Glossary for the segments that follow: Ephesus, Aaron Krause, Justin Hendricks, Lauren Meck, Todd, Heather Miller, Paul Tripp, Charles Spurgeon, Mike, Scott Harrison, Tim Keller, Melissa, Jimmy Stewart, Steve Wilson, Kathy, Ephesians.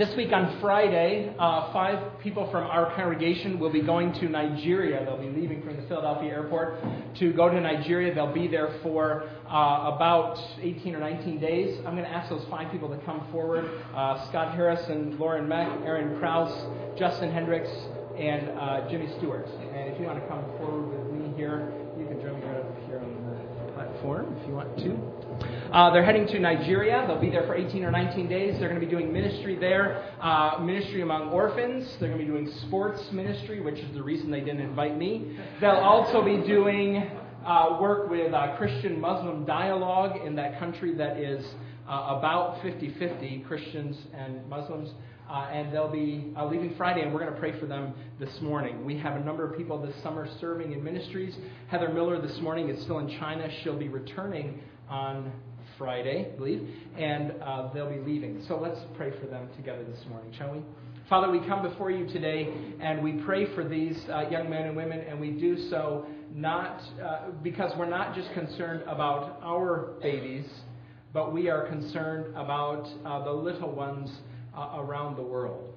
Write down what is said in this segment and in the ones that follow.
This week on Friday, 5 people from our congregation will be going to Nigeria. They'll be leaving from the Philadelphia airport to go to Nigeria. They'll be there for about 18 or 19 days. I'm going to ask those 5 people to come forward. Scott Harrison, Lauren Meck, Aaron Krause, Justin Hendricks, and Jimmy Stewart. And if you want to come forward with me here, you can join me right up here on the platform if you want to. They're heading to Nigeria. They'll be there for 18 or 19 days. They're going to be doing ministry there, ministry among orphans. They're going to be doing sports ministry, which is the reason they didn't invite me. They'll also be doing work with Christian-Muslim dialogue in that country that is about 50-50, Christians and Muslims. And they'll be leaving Friday, and we're going to pray for them this morning. We have a number of people this summer serving in ministries. Heather Miller this morning is still in China. She'll be returning on Friday, I believe, and they'll be leaving. So let's pray for them together this morning, shall we? Father, we come before you today, and we pray for these young men and women, and we do so not because we're not just concerned about our babies, but we are concerned about the little ones around the world.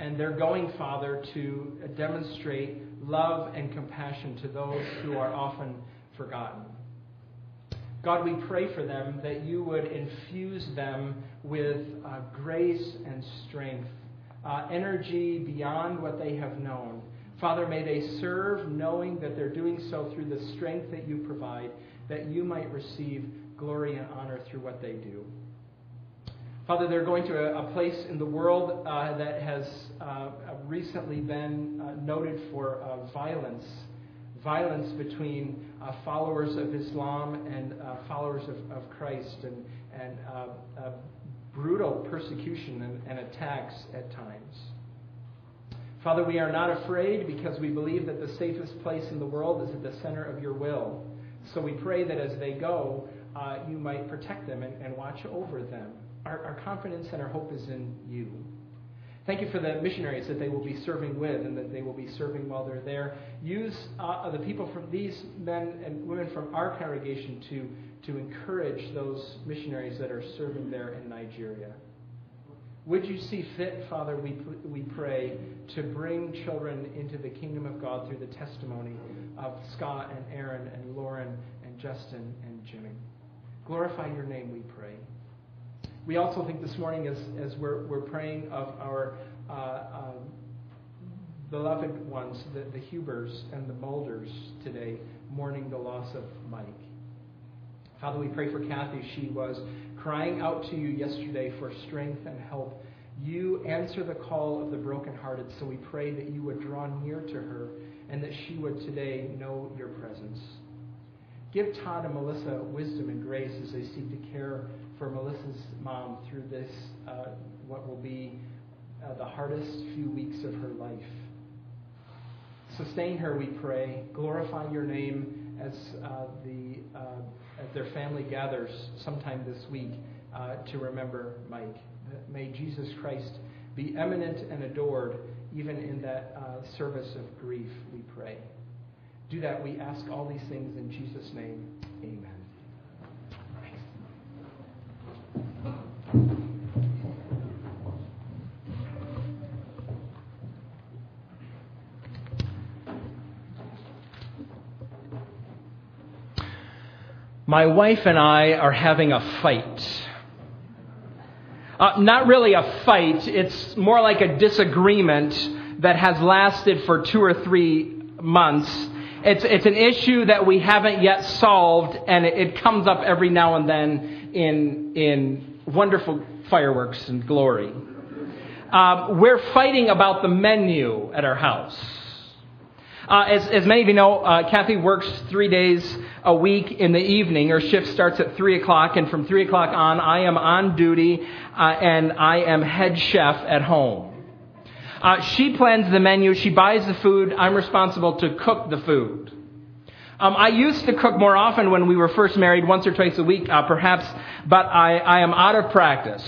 And they're going, Father, to demonstrate love and compassion to those who are often forgotten. God, we pray for them that you would infuse them with grace and strength, energy beyond what they have known. Father, may they serve knowing that they're doing so through the strength that you provide, that you might receive glory and honor through what they do. Father, they're going to a place in the world that has recently been noted for violence between followers of Islam and followers of Christ, and brutal persecution and attacks at times. Father, we are not afraid because we believe that the safest place in the world is at the center of your will. So we pray that as they go, you might protect them and watch over them. Our confidence and our hope is in you. Thank you for the missionaries that they will be serving with and that they will be serving while they're there. Use the people from these men and women from our congregation to encourage those missionaries that are serving there in Nigeria. Would you see fit, Father, we pray, to bring children into the kingdom of God through the testimony of Scott and Aaron and Lauren and Justin and Jimmy. Glorify your name, we pray. We also think this morning, as we're praying of our beloved ones, the Hubers and the Mulders today, mourning the loss of Mike. Father, we pray for Kathy. She was crying out to you yesterday for strength and help. You answer the call of the brokenhearted, so we pray that you would draw near to her and that she would today know your presence. Give Todd and Melissa wisdom and grace as they seek to care for Melissa's mom through this, what will be the hardest few weeks of her life. Sustain her, we pray. Glorify your name as their family gathers sometime this week to remember Mike. May Jesus Christ be eminent and adored even in that service of grief, we pray. Do that, we ask all these things in Jesus' name. Amen. My wife and I are having a fight. Not really a fight. It's more like a disagreement that has lasted for 2 or 3 months. It's an issue that we haven't yet solved, and it comes up every now and then in wonderful fireworks and glory. We're fighting about the menu at our house. As many of you know, Kathy works 3 days a week in the evening. Her shift starts at 3 o'clock, and from 3 o'clock on, I am on duty, and I am head chef at home. She plans the menu. She buys the food. I'm responsible to cook the food. I used to cook more often when we were first married, once or twice a week, perhaps, but I am out of practice.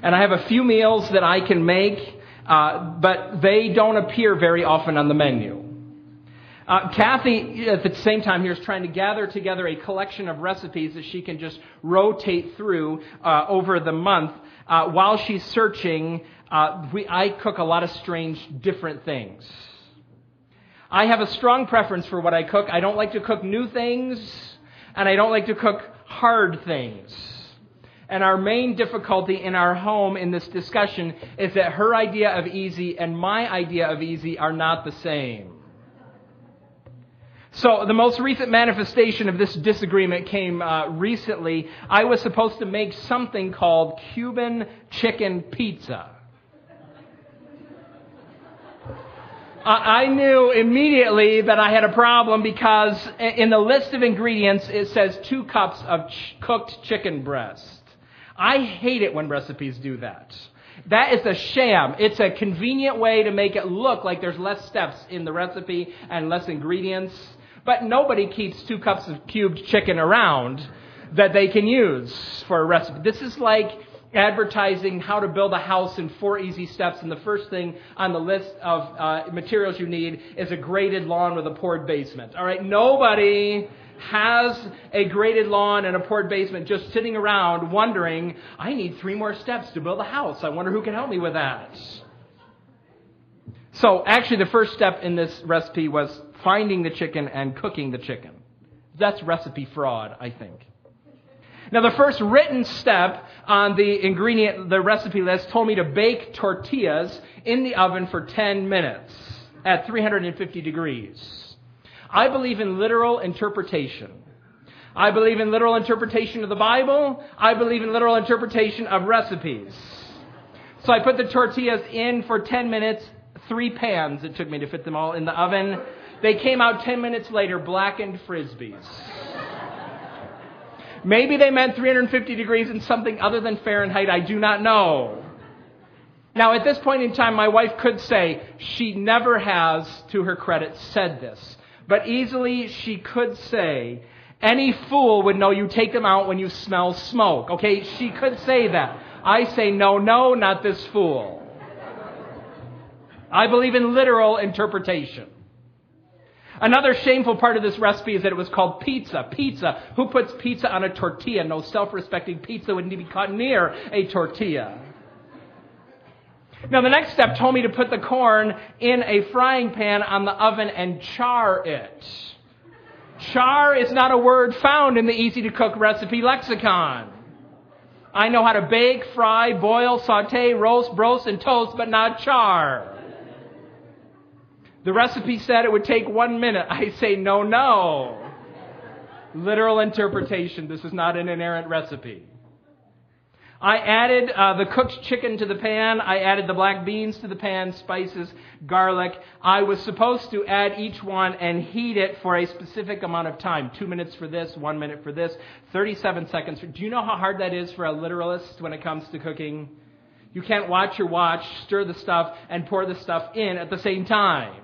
And I have a few meals that I can make, but they don't appear very often on the menu. Kathy, at the same time here, is trying to gather together a collection of recipes that she can just rotate through over the month while she's searching. I cook a lot of strange, different things. I have a strong preference for what I cook. I don't like to cook new things, and I don't like to cook hard things. And our main difficulty in our home in this discussion is that her idea of easy and my idea of easy are not the same. So the most recent manifestation of this disagreement came recently. I was supposed to make something called Cuban chicken pizza. I knew immediately that I had a problem because in the list of ingredients, it says 2 cups of cooked chicken breast. I hate it when recipes do that. That is a sham. It's a convenient way to make it look like there's less steps in the recipe and less ingredients. But nobody keeps 2 cups of cubed chicken around that they can use for a recipe. This is like advertising how to build a house in 4 easy steps. And the first thing on the list of materials you need is a graded lawn with a poured basement. All right, nobody has a graded lawn and a poured basement just sitting around wondering, I need 3 more steps to build a house. I wonder who can help me with that. So actually the first step in this recipe was finding the chicken and cooking the chicken. That's recipe fraud, I think. Now the first written step on the recipe list told me to bake tortillas in the oven for 10 minutes at 350 degrees. I believe in literal interpretation. I believe in literal interpretation of the Bible. I believe in literal interpretation of recipes. So I put the tortillas in for 10 minutes, 3 pans it took me to fit them all in the oven. They came out 10 minutes later, blackened Frisbees. Maybe they meant 350 degrees and something other than Fahrenheit. I do not know. Now, at this point in time, my wife could say she never has, to her credit, said this. But easily she could say, any fool would know you take them out when you smell smoke. Okay, she could say that. I say, no, not this fool. I believe in literal interpretation. Another shameful part of this recipe is that it was called pizza. Pizza. Who puts pizza on a tortilla? No self-respecting pizza would need to be caught near a tortilla. Now, the next step told me to put the corn in a frying pan on the oven and char it. Char is not a word found in the easy-to-cook recipe lexicon. I know how to bake, fry, boil, saute, roast, broast, and toast, but not char. The recipe said it would take 1 minute. I say, no. Literal interpretation. This is not an inerrant recipe. I added the cooked chicken to the pan. I added the black beans to the pan, spices, garlic. I was supposed to add each one and heat it for a specific amount of time. 2 minutes for this, 1 minute for this, 37 seconds. Do you know how hard that is for a literalist when it comes to cooking? You can't watch your watch, stir the stuff, and pour the stuff in at the same time.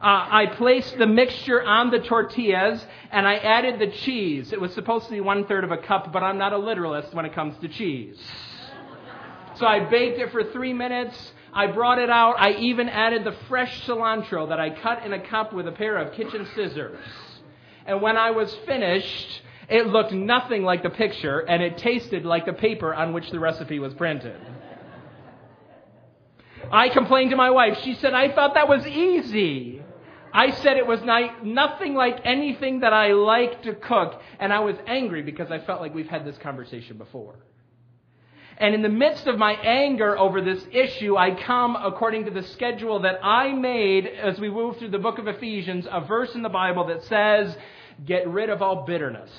I placed the mixture on the tortillas and I added the cheese. It was supposed to be 1/3 of a cup, but I'm not a literalist when it comes to cheese. So I baked it for 3 minutes. I brought it out. I even added the fresh cilantro that I cut in a cup with a pair of kitchen scissors. And when I was finished, it looked nothing like the picture and it tasted like the paper on which the recipe was printed. I complained to my wife. She said, I thought that was easy. I said it was nothing like anything that I like to cook, and I was angry because I felt like we've had this conversation before. And in the midst of my anger over this issue, I come according to the schedule that I made as we move through the book of Ephesians, a verse in the Bible that says, get rid of all bitterness,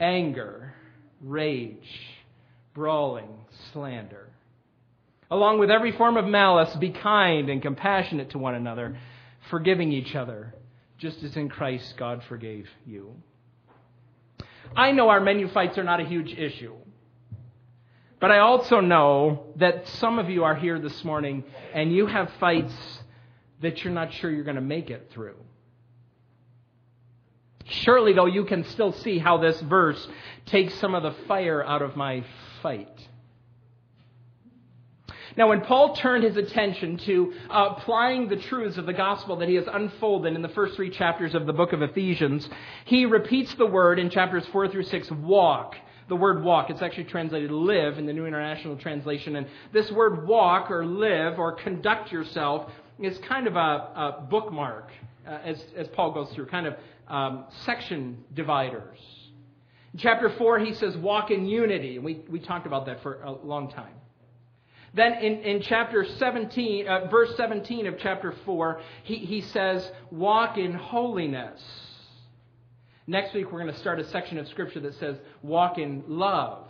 anger, rage, brawling, slander. Along with every form of malice, be kind and compassionate to one another, forgiving each other, just as in Christ God forgave you. I know our menu fights are not a huge issue, but I also know that some of you are here this morning and you have fights that you're not sure you're going to make it through. Surely, though, you can still see how this verse takes some of the fire out of my fight. Now, when Paul turned his attention to applying the truths of the gospel that he has unfolded in the first three chapters of the book of Ephesians, he repeats the word in chapters 4 through 6, walk. The word walk, it's actually translated live in the New International Translation. And this word walk or live or conduct yourself is kind of a bookmark as Paul goes through, kind of section dividers. In chapter 4, he says walk in unity. And we talked about that for a long time. Then in chapter 17, verse 17 of chapter 4, he says walk in holiness. Next week, we're going to start a section of Scripture that says, walk in love.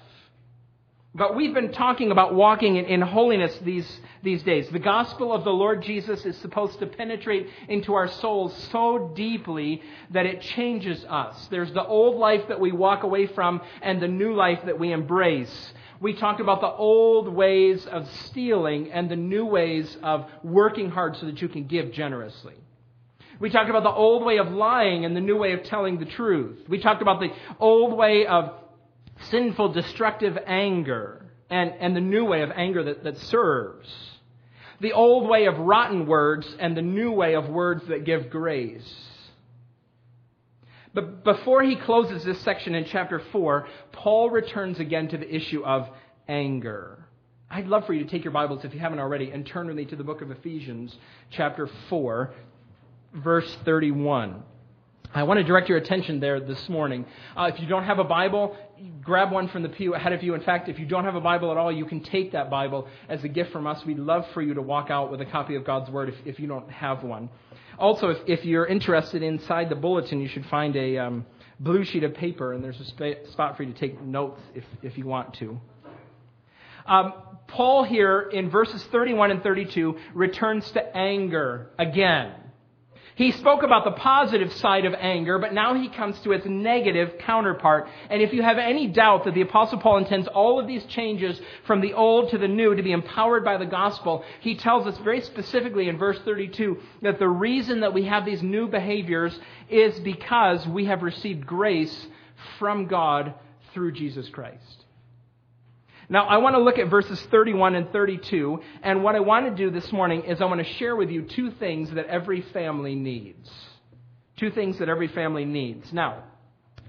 But we've been talking about walking in holiness these days. The gospel of the Lord Jesus is supposed to penetrate into our souls so deeply that it changes us. There's the old life that we walk away from and the new life that we embrace. We talked about the old ways of stealing and the new ways of working hard so that you can give generously. We talked about the old way of lying and the new way of telling the truth. We talked about the old way of sinful, destructive anger and the new way of anger that serves. The old way of rotten words and the new way of words that give grace. But before he closes this section in chapter 4, Paul returns again to the issue of anger. I'd love for you to take your Bibles, if you haven't already, and turn with me to the book of Ephesians, chapter 4. Verse 31. I want to direct your attention there this morning. If you don't have a Bible, grab one from the pew ahead of you. In fact, if you don't have a Bible at all, you can take that Bible as a gift from us. We'd love for you to walk out with a copy of God's Word if you don't have one. Also, if you're interested, inside the bulletin, you should find a blue sheet of paper, and there's a spot for you to take notes if you want to. Paul here, in verses 31 and 32, returns to anger again. He spoke about the positive side of anger, but now he comes to its negative counterpart. And if you have any doubt that the Apostle Paul intends all of these changes from the old to the new to be empowered by the gospel, he tells us very specifically in verse 32 that the reason that we have these new behaviors is because we have received grace from God through Jesus Christ. Now, I want to look at verses 31 and 32, and what I want to do this morning is I want to share with you two things that every family needs. Two things that every family needs. Now,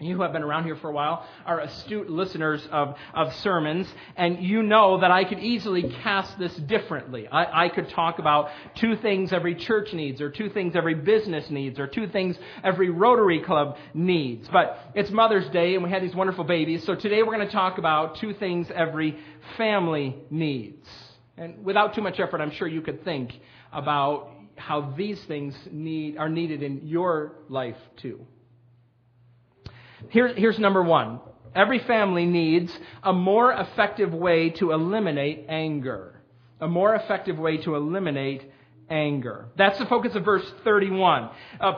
you who have been around here for a while are astute listeners of sermons, and you know that I could easily cast this differently. I could talk about two things every church needs, or two things every business needs, or two things every Rotary Club needs. But it's Mother's Day, and we had these wonderful babies, so today we're going to talk about two things every family needs. And without too much effort, I'm sure you could think about how these things are needed in your life, too. Here's number one. Every family needs a more effective way to eliminate anger. A more effective way to eliminate anger. That's the focus of verse 31.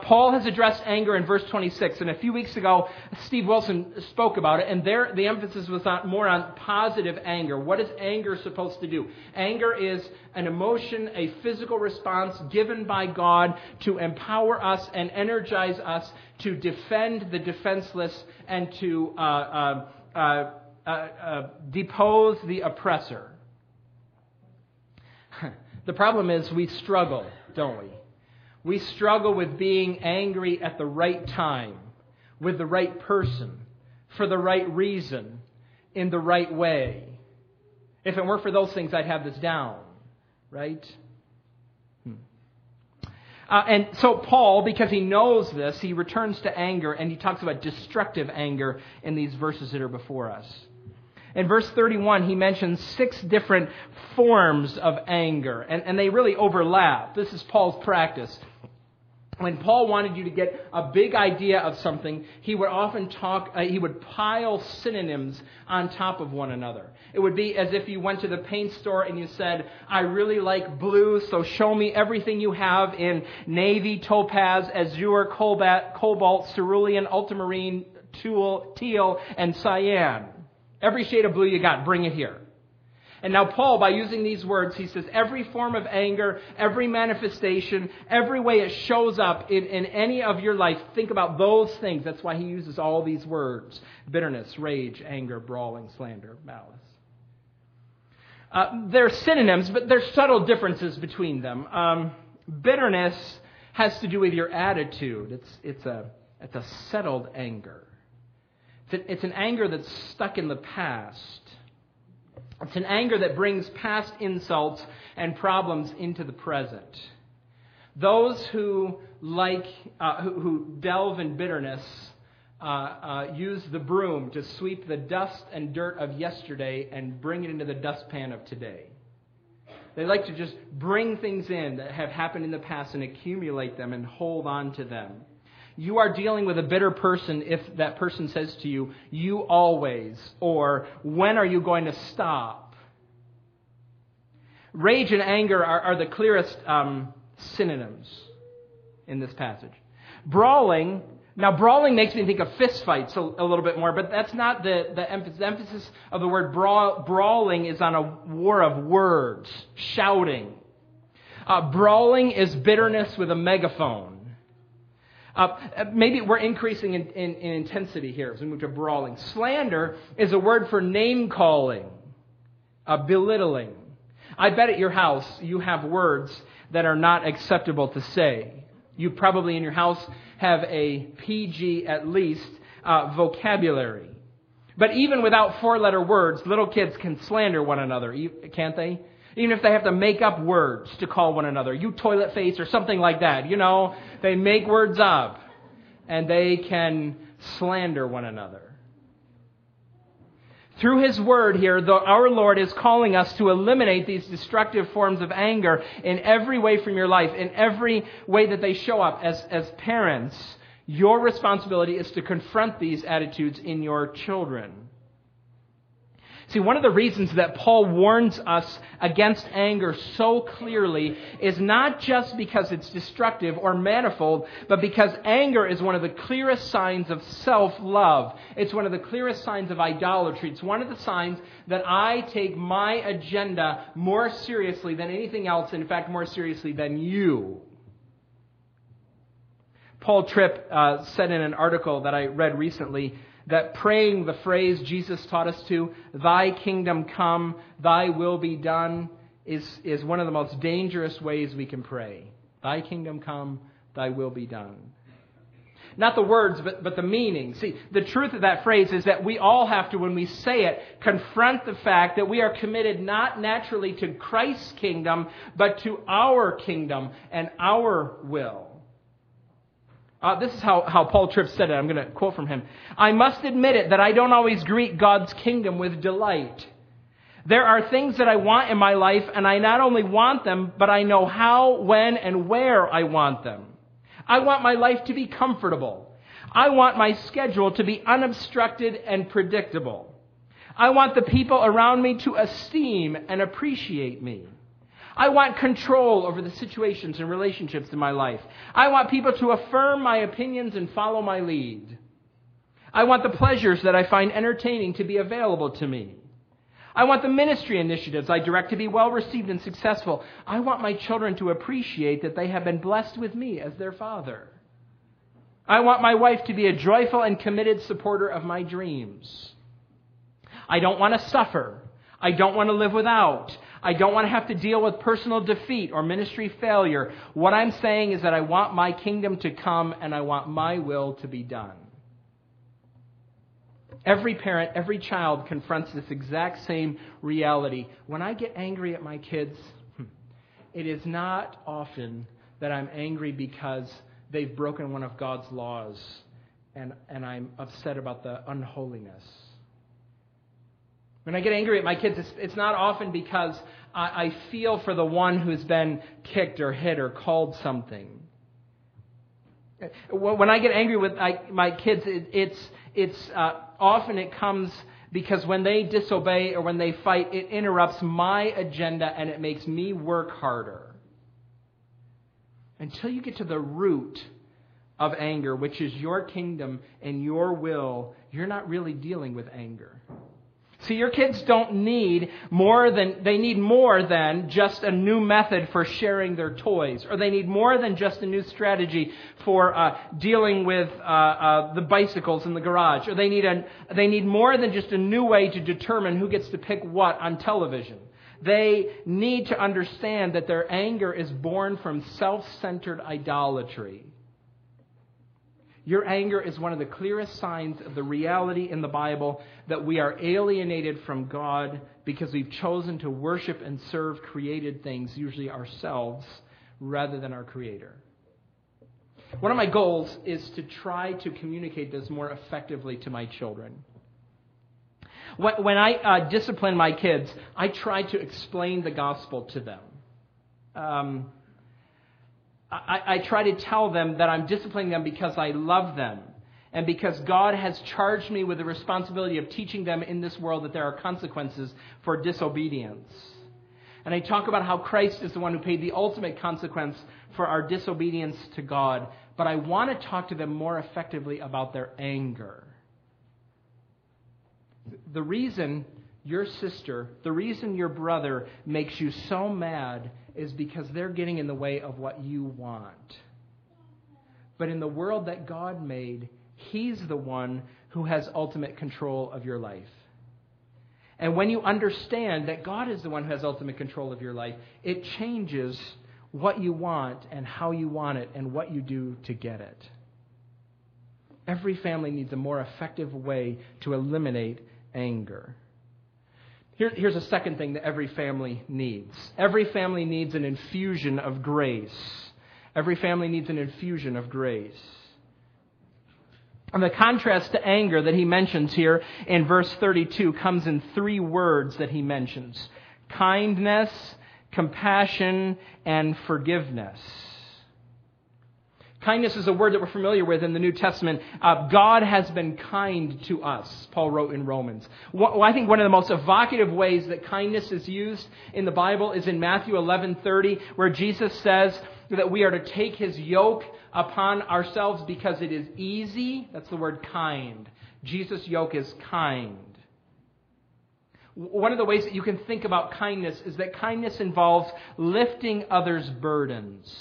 Paul has addressed anger in verse 26. And a few weeks ago, Steve Wilson spoke about it. And there, the emphasis was more on positive anger. What is anger supposed to do? Anger is an emotion, a physical response given by God to empower us and energize us to defend the defenseless and to depose the oppressor. The problem is we struggle, don't we? We struggle with being angry at the right time, with the right person, for the right reason, in the right way. If it weren't for those things, I'd have this down, right? And so Paul, because he knows this, he returns to anger, and he talks about destructive anger in these verses that are before us. In verse 31, he mentions 6 different forms of anger, and they really overlap. This is Paul's practice. When Paul wanted you to get a big idea of something, he would often pile synonyms on top of one another. It would be as if you went to the paint store and you said, I really like blue, so show me everything you have in navy, topaz, azure, cobalt, cerulean, ultramarine, teal, and cyan. Every shade of blue you got, bring it here. And now Paul, by using these words, he says every form of anger, every manifestation, every way it shows up in any of your life, think about those things. That's why he uses all these words: bitterness, rage, anger, brawling, slander, malice. They're synonyms, but there's subtle differences between them. Bitterness has to do with your attitude. It's a settled anger. It's an anger that's stuck in the past. It's an anger that brings past insults and problems into the present. Those who delve in bitterness use the broom to sweep the dust and dirt of yesterday and bring it into the dustpan of today. They like to just bring things in that have happened in the past and accumulate them and hold on to them. You are dealing with a bitter person if that person says to you, "You always," or "When are you going to stop?" Rage and anger are the clearest synonyms in this passage. Brawling. Now, brawling makes me think of fistfights a little bit more, but that's not the emphasis. The emphasis of the word brawling is on a war of words, shouting. Brawling is bitterness with a megaphone. Maybe we're increasing in intensity here as we move to brawling. Slander is a word for name-calling, belittling. I bet at your house you have words that are not acceptable to say. You probably in your house have a PG, at least, vocabulary. But even without four-letter words, little kids can slander one another, can't they? Even if they have to make up words to call one another, "you toilet face" or something like that, they make words up and they can slander one another. Through his word here, our Lord is calling us to eliminate these destructive forms of anger in every way from your life, in every way that they show up. As parents, your responsibility is to confront these attitudes in your children. See, one of the reasons that Paul warns us against anger so clearly is not just because it's destructive or manifold, but because anger is one of the clearest signs of self-love. It's one of the clearest signs of idolatry. It's one of the signs that I take my agenda more seriously than anything else, in fact, more seriously than you. Paul Tripp said in an article that I read recently that praying the phrase Jesus taught us to, "Thy kingdom come, thy will be done," is one of the most dangerous ways we can pray. Thy kingdom come, thy will be done. Not the words, but the meaning. See, the truth of that phrase is that we all have to, when we say it, confront the fact that we are committed not naturally to Christ's kingdom, but to our kingdom and our will. This is how Paul Tripp said it. I'm going to quote from him. "I must admit it that I don't always greet God's kingdom with delight. There are things that I want in my life, and I not only want them, but I know how, when, and where I want them. I want my life to be comfortable. I want my schedule to be unobstructed and predictable. I want the people around me to esteem and appreciate me. I want control over the situations and relationships in my life. I want people to affirm my opinions and follow my lead. I want the pleasures that I find entertaining to be available to me. I want the ministry initiatives I direct to be well received and successful. I want my children to appreciate that they have been blessed with me as their father. I want my wife to be a joyful and committed supporter of my dreams. I don't want to suffer. I don't want to live without. I don't want to have to deal with personal defeat or ministry failure. What I'm saying is that I want my kingdom to come and I want my will to be done." Every parent, every child confronts this exact same reality. When I get angry at my kids, it is not often that I'm angry because they've broken one of God's laws and I'm upset about the unholiness. When I get angry at my kids, it's not often because I feel for the one who's been kicked or hit or called something. When I get angry with my kids, often it comes because when they disobey or when they fight, it interrupts my agenda and it makes me work harder. Until you get to the root of anger, which is your kingdom and your will, you're not really dealing with anger. See, your kids don't need more than just a new method for sharing their toys, or they need more than just a new strategy for dealing with the bicycles in the garage, or they need more than just a new way to determine who gets to pick what on television. They need to understand that their anger is born from self-centered idolatry. Your anger is one of the clearest signs of the reality in the Bible that we are alienated from God because we've chosen to worship and serve created things, usually ourselves, rather than our Creator. One of my goals is to try to communicate this more effectively to my children. When I discipline my kids, I try to explain the gospel to them. I try to tell them that I'm disciplining them because I love them and because God has charged me with the responsibility of teaching them in this world that there are consequences for disobedience. And I talk about how Christ is the one who paid the ultimate consequence for our disobedience to God. But I want to talk to them more effectively about their anger. The reason your sister, the reason your brother makes you so mad is because they're getting in the way of what you want. But in the world that God made, He's the one who has ultimate control of your life. And when you understand that God is the one who has ultimate control of your life, it changes what you want and how you want it and what you do to get it. Every family needs a more effective way to eliminate anger. Here's a second thing that every family needs. Every family needs an infusion of grace. Every family needs an infusion of grace. And the contrast to anger that he mentions here in verse 32 comes in three words that he mentions: kindness, compassion, and forgiveness. Kindness is a word that we're familiar with in the New Testament. God has been kind to us, Paul wrote in Romans. Well, I think one of the most evocative ways that kindness is used in the Bible is in Matthew 11:30, where Jesus says that we are to take His yoke upon ourselves because it is easy. That's the word kind. Jesus' yoke is kind. One of the ways that you can think about kindness is that kindness involves lifting others' burdens.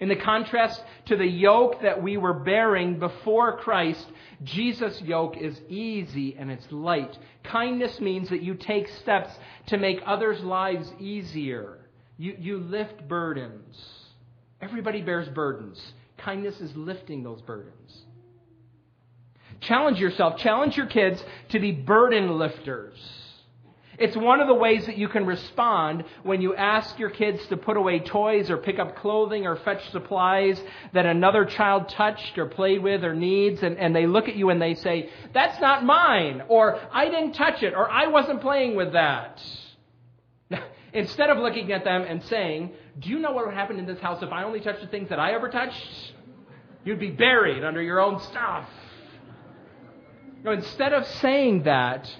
In the contrast to the yoke that we were bearing before Christ, Jesus' yoke is easy and it's light. Kindness means that you take steps to make others' lives easier. You lift burdens. Everybody bears burdens. Kindness is lifting those burdens. Challenge yourself. Challenge your kids to be burden lifters. It's one of the ways that you can respond when you ask your kids to put away toys or pick up clothing or fetch supplies that another child touched or played with or needs, and they look at you and they say, "That's not mine," or "I didn't touch it," or "I wasn't playing with that." Instead of looking at them and saying, "Do you know what would happen in this house if I only touched the things that I ever touched? You'd be buried under your own stuff." No, instead of saying that,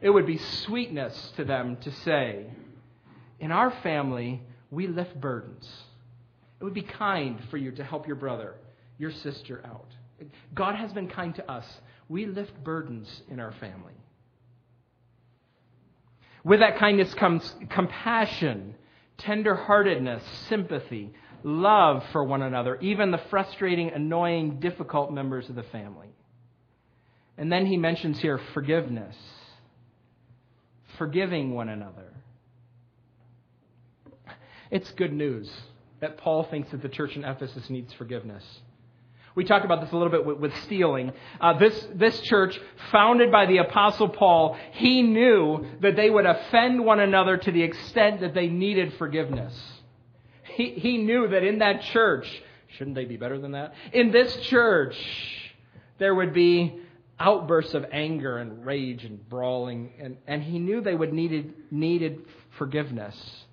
it would be sweetness to them to say, "In our family, we lift burdens." It would be kind for you to help your brother, your sister out. God has been kind to us. We lift burdens in our family. With that kindness comes compassion, tenderheartedness, sympathy, love for one another, even the frustrating, annoying, difficult members of the family. And then he mentions here forgiveness. Forgiving one another. It's good news that Paul thinks that the church in Ephesus needs forgiveness. We talked about this a little bit with stealing. This church, founded by the Apostle Paul, he knew that they would offend one another to the extent that they needed forgiveness. He knew that in that church, shouldn't they be better than that? In this church, there would be outbursts of anger and rage and brawling, and he knew they would needed forgiveness.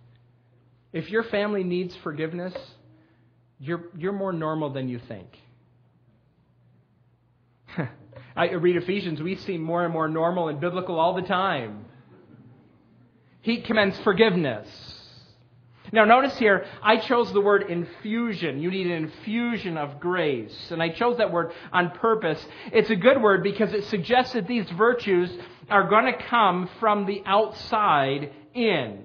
If your family needs forgiveness, you're more normal than you think. I read Ephesians, we seem more and more normal and biblical all the time. He commends forgiveness. Now notice here, I chose the word infusion. You need an infusion of grace. And I chose that word on purpose. It's a good word because it suggests that these virtues are going to come from the outside in.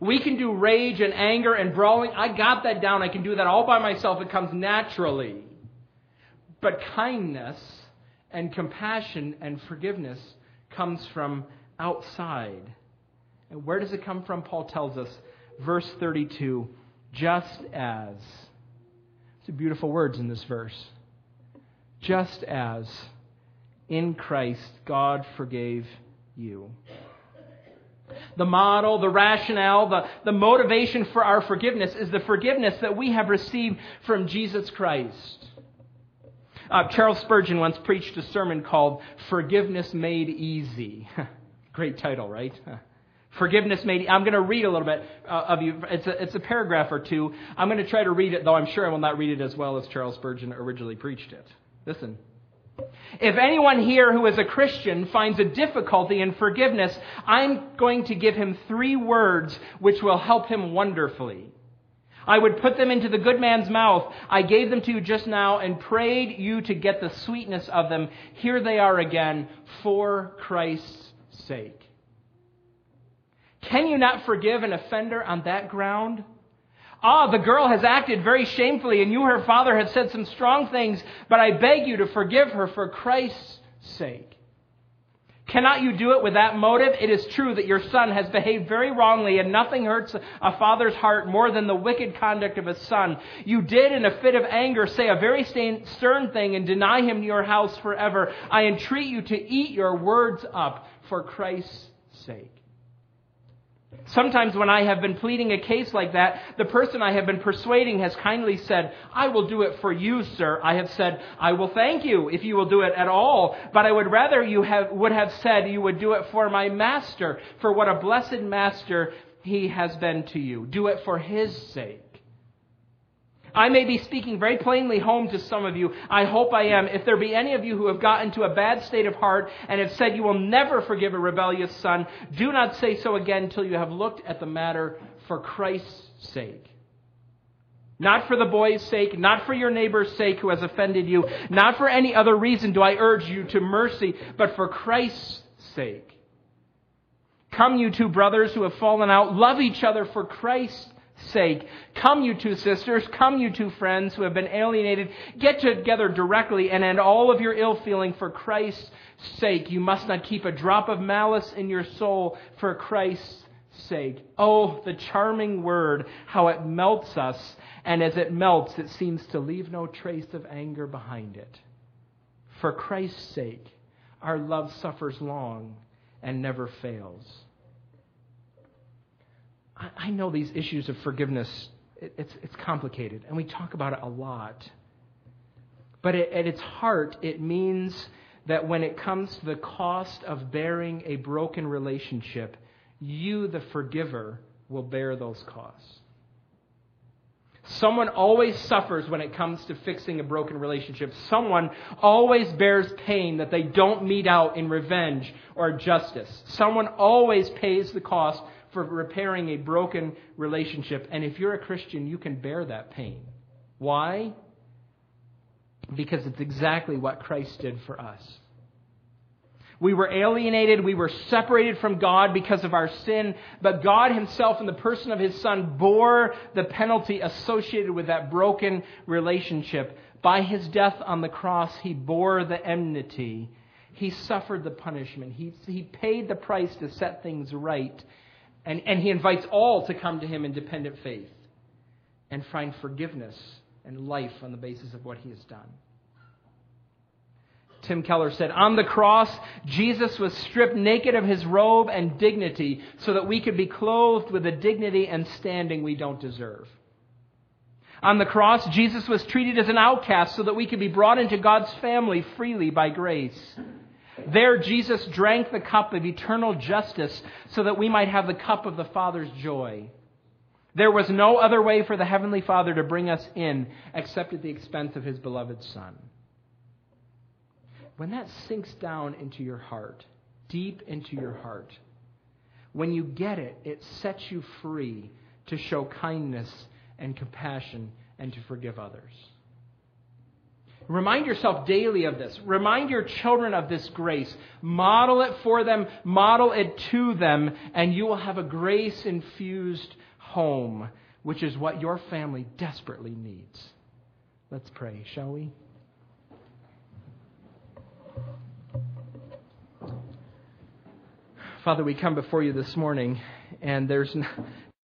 We can do rage and anger and brawling. I got that down. I can do that all by myself. It comes naturally. But kindness and compassion and forgiveness comes from outside. And where does it come from? Paul tells us, verse 32, just as. Some beautiful words in this verse. Just as in Christ God forgave you. The model, the rationale, the motivation for our forgiveness is the forgiveness that we have received from Jesus Christ. Charles Spurgeon once preached a sermon called Forgiveness Made Easy. Great title, right? Forgiveness Made. I'm going to read a little bit of you. It's a paragraph or two. I'm going to try to read it, though I'm sure I will not read it as well as Charles Spurgeon originally preached it. Listen. If anyone here who is a Christian finds a difficulty in forgiveness, I'm going to give him three words which will help him wonderfully. I would put them into the good man's mouth. I gave them to you just now and prayed you to get the sweetness of them. Here they are again, for Christ's sake. Can you not forgive an offender on that ground? Ah, the girl has acted very shamefully, and you, her father, have said some strong things, but I beg you to forgive her for Christ's sake. Cannot you do it with that motive? It is true that your son has behaved very wrongly, and nothing hurts a father's heart more than the wicked conduct of his son. You did, in a fit of anger, say a very stern thing and deny him your house forever. I entreat you to eat your words up for Christ's sake. Sometimes when I have been pleading a case like that, the person I have been persuading has kindly said, I will do it for you, sir. I have said, I will thank you if you will do it at all. But I would rather you would have said you would do it for my master, for what a blessed master he has been to you. Do it for his sake. I may be speaking very plainly home to some of you. I hope I am. If there be any of you who have got into a bad state of heart and have said you will never forgive a rebellious son, do not say so again till you have looked at the matter for Christ's sake. Not for the boy's sake, not for your neighbor's sake who has offended you, not for any other reason do I urge you to mercy, but for Christ's sake. Come, you two brothers who have fallen out, love each other for Christ's sake. Come, you two sisters, come, you two friends who have been alienated, get together directly and end all of your ill feeling for Christ's sake. You must not keep a drop of malice in your soul for Christ's sake. Oh, the charming word, how it melts us, and as it melts, it seems to leave no trace of anger behind it. For Christ's sake, our love suffers long and never fails. I know these issues of forgiveness, it's complicated, and we talk about it a lot. But at its heart, it means that when it comes to the cost of bearing a broken relationship, you, the forgiver, will bear those costs. Someone always suffers when it comes to fixing a broken relationship. Someone always bears pain that they don't mete out in revenge or justice. Someone always pays the cost for repairing a broken relationship. And if you're a Christian, you can bear that pain. Why? Because it's exactly what Christ did for us. We were alienated, we were separated from God because of our sin, but God himself in the person of his Son bore the penalty associated with that broken relationship. By his death on the cross, he bore the enmity. He suffered the punishment. He paid the price to set things right. And he invites all to come to him in dependent faith and find forgiveness and life on the basis of what he has done. Tim Keller said, on the cross, Jesus was stripped naked of his robe and dignity so that we could be clothed with a dignity and standing we don't deserve. On the cross, Jesus was treated as an outcast so that we could be brought into God's family freely by grace. There, Jesus drank the cup of eternal justice so that we might have the cup of the Father's joy. There was no other way for the Heavenly Father to bring us in except at the expense of his beloved Son. When that sinks down into your heart, deep into your heart, when you get it, it sets you free to show kindness and compassion and to forgive others. Remind yourself daily of this. Remind your children of this grace. Model it for them. Model it to them. And you will have a grace-infused home, which is what your family desperately needs. Let's pray, shall we? Father, we come before you this morning, and there's